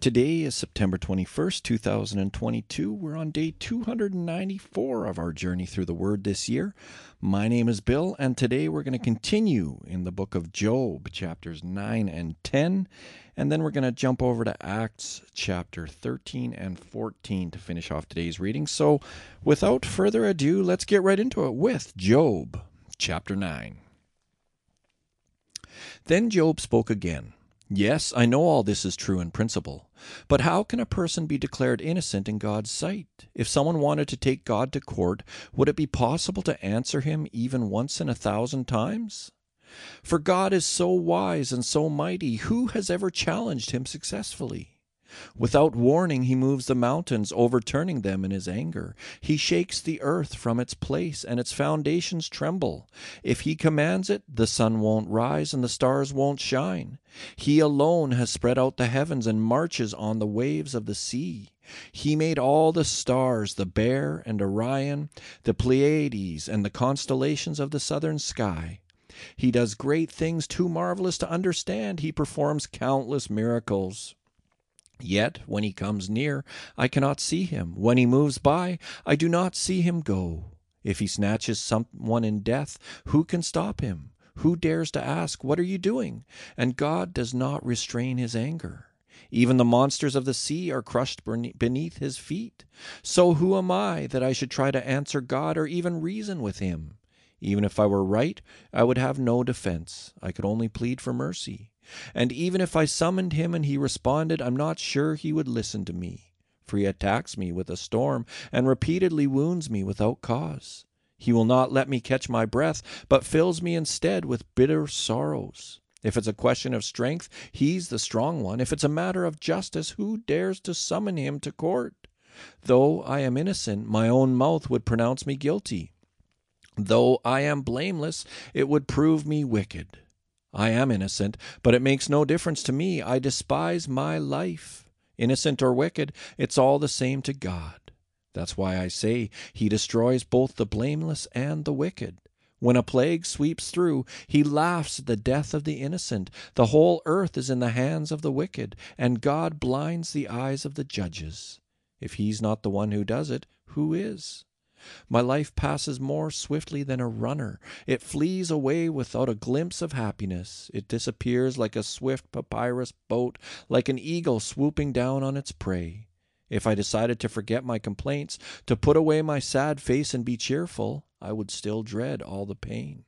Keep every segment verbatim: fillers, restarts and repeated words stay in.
Today is September twenty-first, two thousand twenty-two. We're on day two hundred ninety-four of our journey through the Word this year. My name is Bill, and today we're going to continue in the book of Job, chapters nine and ten, and then we're going to jump over to Acts chapter thirteen and fourteen to finish off today's reading. So without further ado, let's get right into it with Job chapter nine. Then Job spoke again. Yes, I know all this is true in principle, but how can a person be declared innocent in God's sight? If someone wanted to take God to court, would it be possible to answer him even once in a thousand times? For God is so wise and so mighty, who has ever challenged him successfully? Without warning, he moves the mountains, overturning them in his anger. He shakes the earth from its place, and its foundations tremble. If he commands it, the sun won't rise and the stars won't shine. He alone has spread out the heavens and marches on the waves of the sea. He made all the stars, the Bear and Orion, the Pleiades, and the constellations of the southern sky. He does great things too marvelous to understand. He performs countless miracles. Yet when he comes near, I cannot see him. When he moves by, I do not see him go. If he snatches someone in death, who can stop him? Who dares to ask, "What are you doing?" And God does not restrain his anger. Even the monsters of the sea are crushed beneath his feet. So who am I that I should try to answer God or even reason with him? Even if I were right, I would have no defense. I could only plead for mercy. And even if I summoned him and he responded, I'm not sure he would listen to me, for he attacks me with a storm and repeatedly wounds me without cause. He will not let me catch my breath, but fills me instead with bitter sorrows. If it's a question of strength, he's the strong one. If it's a matter of justice, who dares to summon him to court? Though I am innocent, my own mouth would pronounce me guilty. Though I am blameless, it would prove me wicked. I am innocent, but it makes no difference to me. I despise my life. Innocent or wicked, it's all the same to God. That's why I say he destroys both the blameless and the wicked. When a plague sweeps through, he laughs at the death of the innocent. The whole earth is in the hands of the wicked, and God blinds the eyes of the judges. If he's not the one who does it, who is? My life passes more swiftly than a runner. It flees away without a glimpse of happiness. It disappears like a swift papyrus boat, like an eagle swooping down on its prey. If I decided to forget my complaints, to put away my sad face and be cheerful, I would still dread all the pain.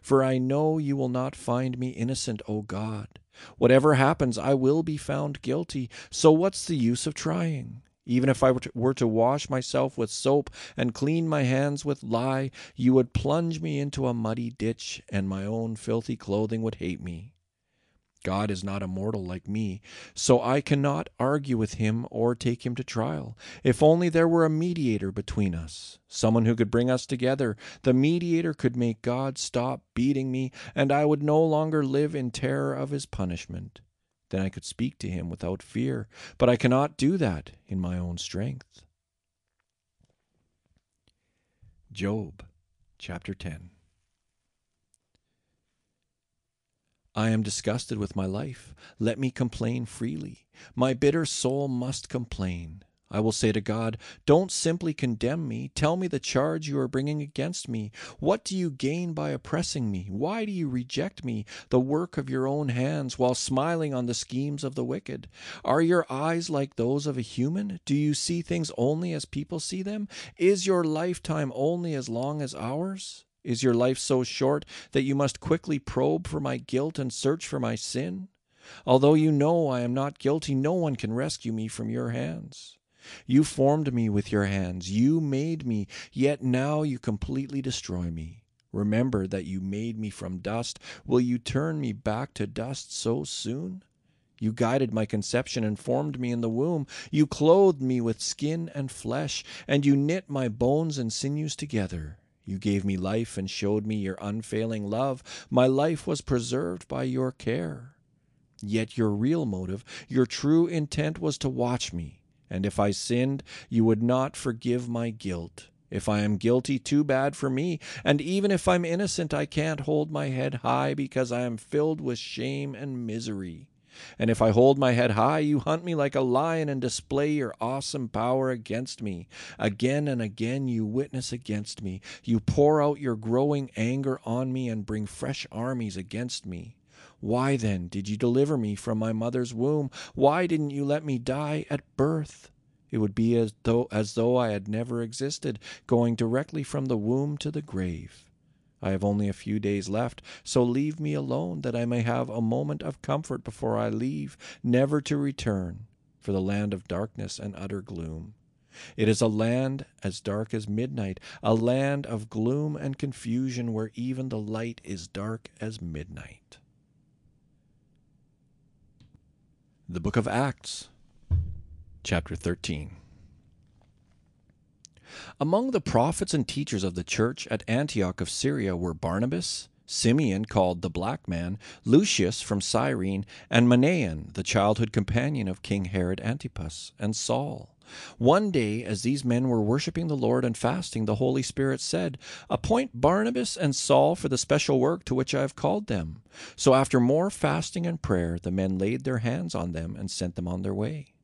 For I know you will not find me innocent, O God. Whatever happens, I will be found guilty. So what's the use of trying? Even if I were to wash myself with soap and clean my hands with lye, you would plunge me into a muddy ditch, and my own filthy clothing would hate me. God is not a mortal like me, so I cannot argue with him or take him to trial. If only there were a mediator between us, someone who could bring us together. The mediator could make God stop beating me, and I would no longer live in terror of his punishment. Then I could speak to him without fear, but I cannot do that in my own strength. Job chapter ten. I am disgusted with my life. Let me complain freely. My bitter soul must complain. I will say to God, don't simply condemn me. Tell me the charge you are bringing against me. What do you gain by oppressing me? Why do you reject me, the work of your own hands, while smiling on the schemes of the wicked? Are your eyes like those of a human? Do you see things only as people see them? Is your lifetime only as long as ours? Is your life so short that you must quickly probe for my guilt and search for my sin? Although you know I am not guilty, no one can rescue me from your hands. You formed me with your hands. You made me, yet now you completely destroy me. Remember that you made me from dust. Will you turn me back to dust so soon? You guided my conception and formed me in the womb. You clothed me with skin and flesh, and you knit my bones and sinews together. You gave me life and showed me your unfailing love. My life was preserved by your care. Yet your real motive, your true intent was to watch me. And if I sinned, you would not forgive my guilt. If I am guilty, too bad for me. And even if I'm innocent, I can't hold my head high because I am filled with shame and misery. And if I hold my head high, you hunt me like a lion and display your awesome power against me. Again and again you witness against me. You pour out your growing anger on me and bring fresh armies against me. Why then did you deliver me from my mother's womb? Why didn't you let me die at birth? It would be as though, as though I had never existed, going directly from the womb to the grave. I have only a few days left, so leave me alone that I may have a moment of comfort before I leave, never to return, for the land of darkness and utter gloom. It is a land as dark as midnight, a land of gloom and confusion where even the light is dark as midnight. The Book of Acts, Chapter thirteen. Among the prophets and teachers of the church at Antioch of Syria were Barnabas, Simeon called the Black Man, Lucius from Cyrene, and Manaen, the childhood companion of King Herod Antipas, and Saul. One day, as these men were worshiping the Lord and fasting, the Holy Spirit said, "Appoint Barnabas and Saul for the special work to which I have called them." So after more fasting and prayer, the men laid their hands on them and sent them on their way.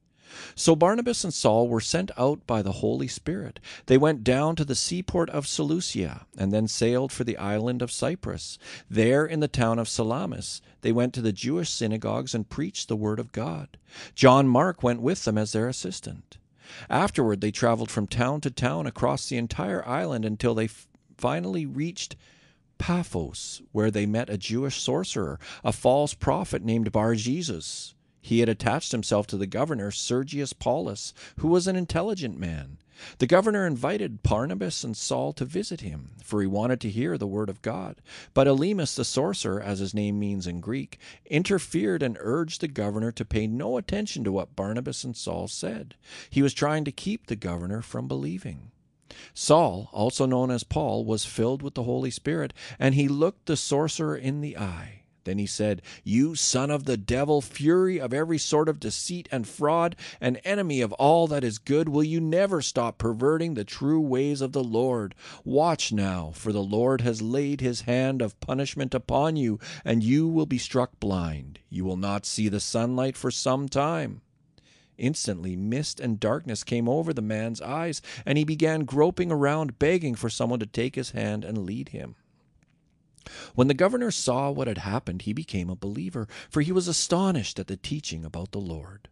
So Barnabas and Saul were sent out by the Holy Spirit. They went down to the seaport of Seleucia, and then sailed for the island of Cyprus. There in the town of Salamis, they went to the Jewish synagogues and preached the word of God. John Mark went with them as their assistant. Afterward, they traveled from town to town across the entire island until they f- finally reached Paphos, where they met a Jewish sorcerer, a false prophet named Barjesus. He had attached himself to the governor, Sergius Paulus, who was an intelligent man. The governor invited Barnabas and Saul to visit him, for he wanted to hear the word of God. But Elymas the sorcerer, as his name means in Greek, interfered and urged the governor to pay no attention to what Barnabas and Saul said. He was trying to keep the governor from believing. Saul, also known as Paul, was filled with the Holy Spirit, and he looked the sorcerer in the eye. Then he said, "You son of the devil, fury of every sort of deceit and fraud, an enemy of all that is good, will you never stop perverting the true ways of the Lord? Watch now, for the Lord has laid his hand of punishment upon you, and you will be struck blind. You will not see the sunlight for some time." Instantly, mist and darkness came over the man's eyes, and he began groping around, begging for someone to take his hand and lead him. When the governor saw what had happened, he became a believer, for he was astonished at the teaching about the Lord.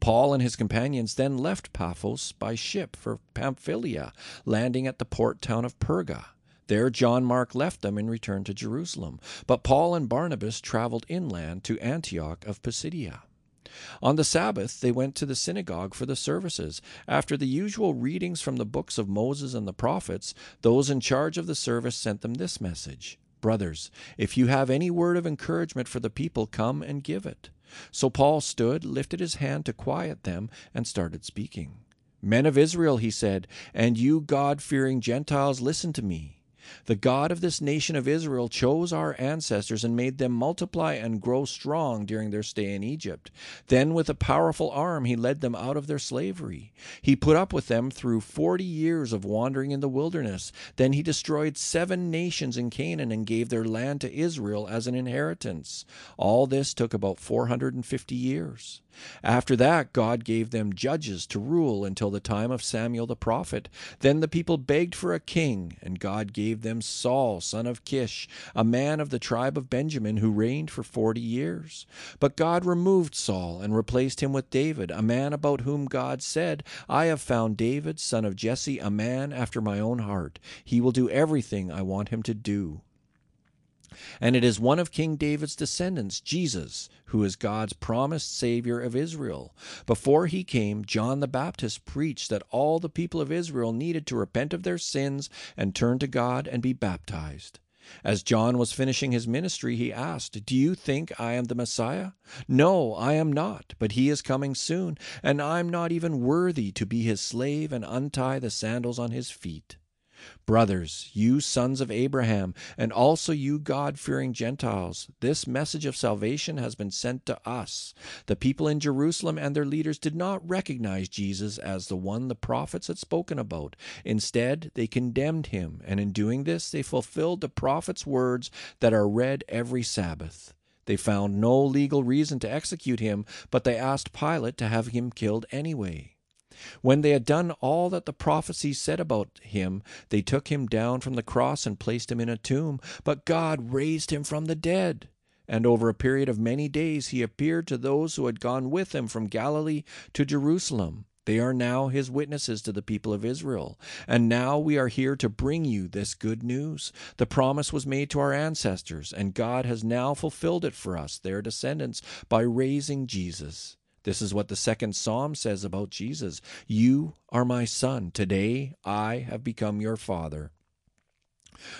Paul and his companions then left Paphos by ship for Pamphylia, landing at the port town of Perga. There John Mark left them and returned to Jerusalem, but Paul and Barnabas traveled inland to Antioch of Pisidia. On the Sabbath they went to the synagogue for the services. After the usual readings from the books of Moses and the prophets, those in charge of the service sent them this message: "Brothers, if you have any word of encouragement for the people, come and give it." So Paul stood, lifted his hand to quiet them, and started speaking. "Men of Israel," he said, "and you God-fearing Gentiles, listen to me. The God of this nation of Israel chose our ancestors and made them multiply and grow strong during their stay in Egypt. Then with a powerful arm he led them out of their slavery. He put up with them through forty years of wandering in the wilderness. Then he destroyed seven nations in Canaan and gave their land to Israel as an inheritance. All this took about four hundred fifty years. After that, God gave them judges to rule until the time of Samuel the prophet. Then the people begged for a king, and God gave them Saul, son of Kish, a man of the tribe of Benjamin who reigned for forty years. But God removed Saul and replaced him with David, a man about whom God said, 'I have found David, son of Jesse, a man after my own heart. He will do everything I want him to do.' And it is one of King David's descendants, Jesus, who is God's promised Savior of Israel. Before he came, John the Baptist preached that all the people of Israel needed to repent of their sins and turn to God and be baptized. As John was finishing his ministry, he asked, "Do you think I am the Messiah? No, I am not, but he is coming soon, and I'm not even worthy to be his slave and untie the sandals on his feet. Brothers, you sons of Abraham, and also you God-fearing Gentiles, this message of salvation has been sent to us." The people in Jerusalem and their leaders did not recognize Jesus as the one the prophets had spoken about. Instead, they condemned him, and in doing this, they fulfilled the prophets' words that are read every Sabbath. They found no legal reason to execute him, but they asked Pilate to have him killed anyway. When they had done all that the prophecy said about him, they took him down from the cross and placed him in a tomb. But God raised him from the dead. And over a period of many days he appeared to those who had gone with him from Galilee to Jerusalem. They are now his witnesses to the people of Israel. And now we are here to bring you this good news. The promise was made to our ancestors, and God has now fulfilled it for us, their descendants, by raising Jesus. This is what the second psalm says about Jesus. "You are my son. Today I have become your father."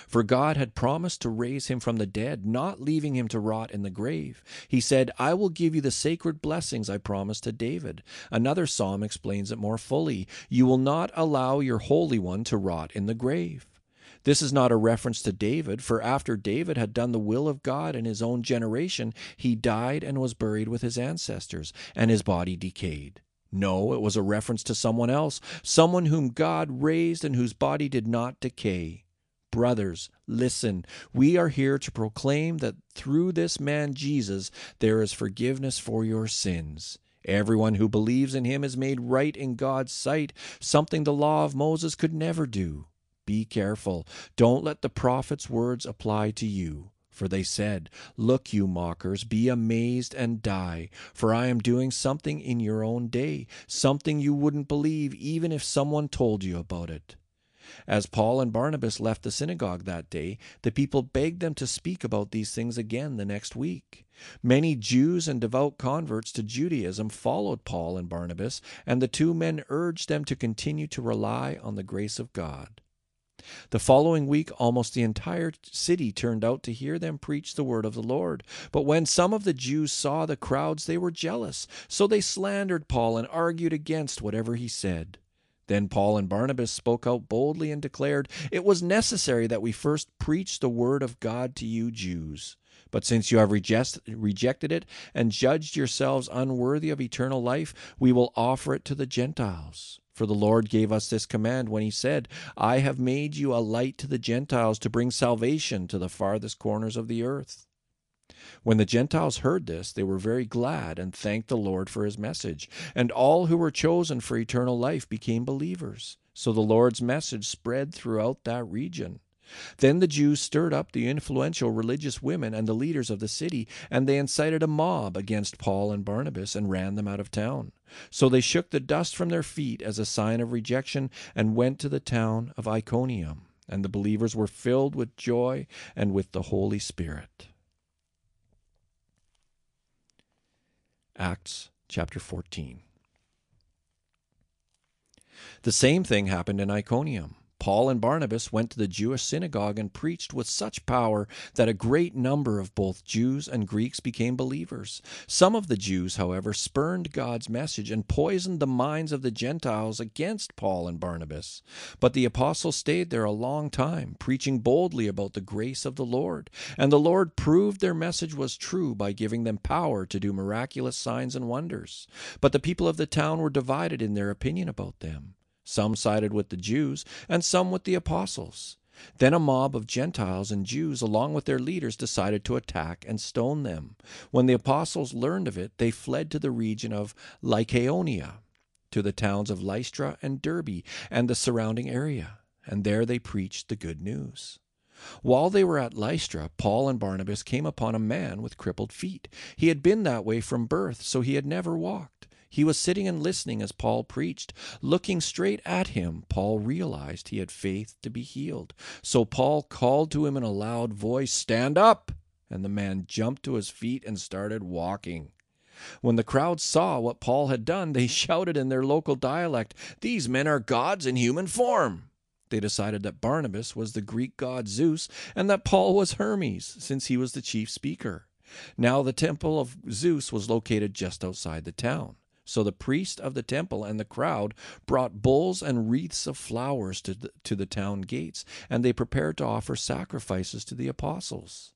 For God had promised to raise him from the dead, not leaving him to rot in the grave. He said, "I will give you the sacred blessings I promised to David." Another psalm explains it more fully. "You will not allow your Holy One to rot in the grave." This is not a reference to David, for after David had done the will of God in his own generation, he died and was buried with his ancestors, and his body decayed. No, it was a reference to someone else, someone whom God raised and whose body did not decay. Brothers, listen, we are here to proclaim that through this man Jesus, there is forgiveness for your sins. Everyone who believes in him is made right in God's sight, something the law of Moses could never do. Be careful. Don't let the prophet's words apply to you. For they said, "Look, you mockers, be amazed and die, for I am doing something in your own day, something you wouldn't believe even if someone told you about it." As Paul and Barnabas left the synagogue that day, the people begged them to speak about these things again the next week. Many Jews and devout converts to Judaism followed Paul and Barnabas, and the two men urged them to continue to rely on the grace of God. The following week, almost the entire city turned out to hear them preach the word of the Lord. But when some of the Jews saw the crowds, they were jealous. So they slandered Paul and argued against whatever he said. Then Paul and Barnabas spoke out boldly and declared, "It was necessary that we first preach the word of God to you Jews. But since you have rejected it and judged yourselves unworthy of eternal life, we will offer it to the Gentiles. For the Lord gave us this command when he said, 'I have made you a light to the Gentiles to bring salvation to the farthest corners of the earth.'" When the Gentiles heard this, they were very glad and thanked the Lord for his message. And all who were chosen for eternal life became believers. So the Lord's message spread throughout that region. Then the Jews stirred up the influential religious women and the leaders of the city, and they incited a mob against Paul and Barnabas and ran them out of town. So they shook the dust from their feet as a sign of rejection and went to the town of Iconium. And the believers were filled with joy and with the Holy Spirit. Acts chapter fourteen. The same thing happened in Iconium. Paul and Barnabas went to the Jewish synagogue and preached with such power that a great number of both Jews and Greeks became believers. Some of the Jews, however, spurned God's message and poisoned the minds of the Gentiles against Paul and Barnabas. But the apostles stayed there a long time, preaching boldly about the grace of the Lord. And the Lord proved their message was true by giving them power to do miraculous signs and wonders. But the people of the town were divided in their opinion about them. Some sided with the Jews, and some with the apostles. Then a mob of Gentiles and Jews, along with their leaders, decided to attack and stone them. When the apostles learned of it, they fled to the region of Lycaonia, to the towns of Lystra and Derbe, and the surrounding area, and there they preached the good news. While they were at Lystra, Paul and Barnabas came upon a man with crippled feet. He had been that way from birth, so he had never walked. He was sitting and listening as Paul preached. Looking straight at him, Paul realized he had faith to be healed. So Paul called to him in a loud voice, "Stand up!" And the man jumped to his feet and started walking. When the crowd saw what Paul had done, they shouted in their local dialect, "These men are gods in human form!" They decided that Barnabas was the Greek god Zeus and that Paul was Hermes, since he was the chief speaker. Now the temple of Zeus was located just outside the town. So the priest of the temple and the crowd brought bulls and wreaths of flowers to the, to the town gates, and they prepared to offer sacrifices to the apostles.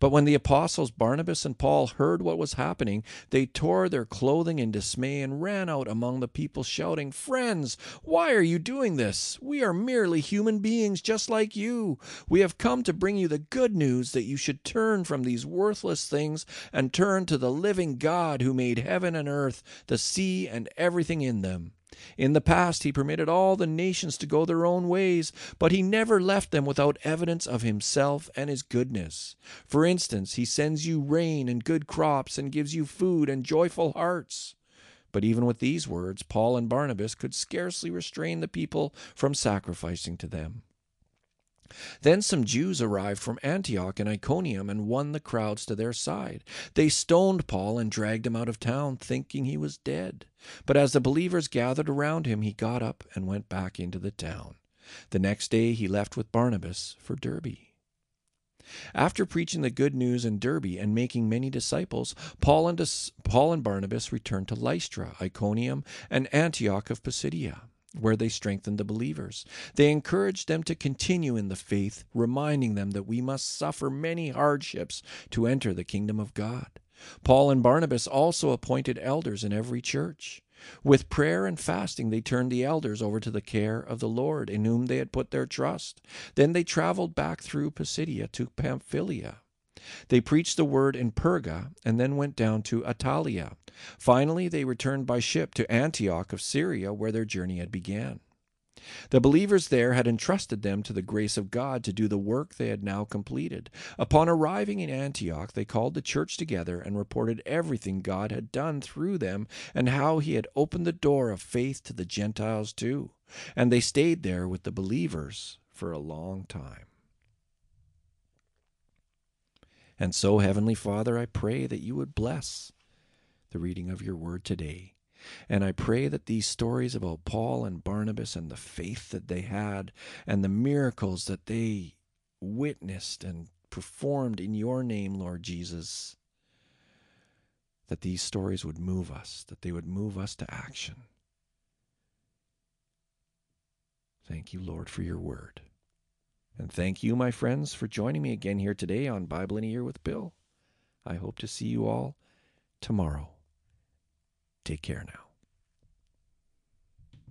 But when the apostles Barnabas and Paul heard what was happening, they tore their clothing in dismay and ran out among the people shouting, "Friends, why are you doing this? We are merely human beings just like you. We have come to bring you the good news that you should turn from these worthless things and turn to the living God who made heaven and earth, the sea and everything in them. In the past he permitted all the nations to go their own ways, but he never left them without evidence of himself and his goodness. For instance, he sends you rain and good crops and gives you food and joyful hearts." But even with these words, Paul and Barnabas could scarcely restrain the people from sacrificing to them. Then some Jews arrived from Antioch and Iconium and won the crowds to their side. They stoned Paul and dragged him out of town, thinking he was dead. But as the believers gathered around him, he got up and went back into the town. The next day he left with Barnabas for Derbe. After preaching the good news in Derbe and making many disciples, Paul and, Dis- Paul and Barnabas returned to Lystra, Iconium, and Antioch of Pisidia, where they strengthened the believers. They encouraged them to continue in the faith, reminding them that we must suffer many hardships to enter the kingdom of God. Paul and Barnabas also appointed elders in every church. With prayer and fasting, they turned the elders over to the care of the Lord, in whom they had put their trust. Then they traveled back through Pisidia to Pamphylia. They preached the word in Perga and then went down to Attalia. Finally, they returned by ship to Antioch of Syria, where their journey had began. The believers there had entrusted them to the grace of God to do the work they had now completed. Upon arriving in Antioch, they called the church together and reported everything God had done through them and how he had opened the door of faith to the Gentiles too. And they stayed there with the believers for a long time. And so, Heavenly Father, I pray that you would bless the reading of your word today. And I pray that these stories about Paul and Barnabas and the faith that they had and the miracles that they witnessed and performed in your name, Lord Jesus, that these stories would move us, that they would move us to action. Thank you, Lord, for your word. And thank you, my friends, for joining me again here today on Bible in a Year with Bill. I hope to see you all tomorrow. Take care now.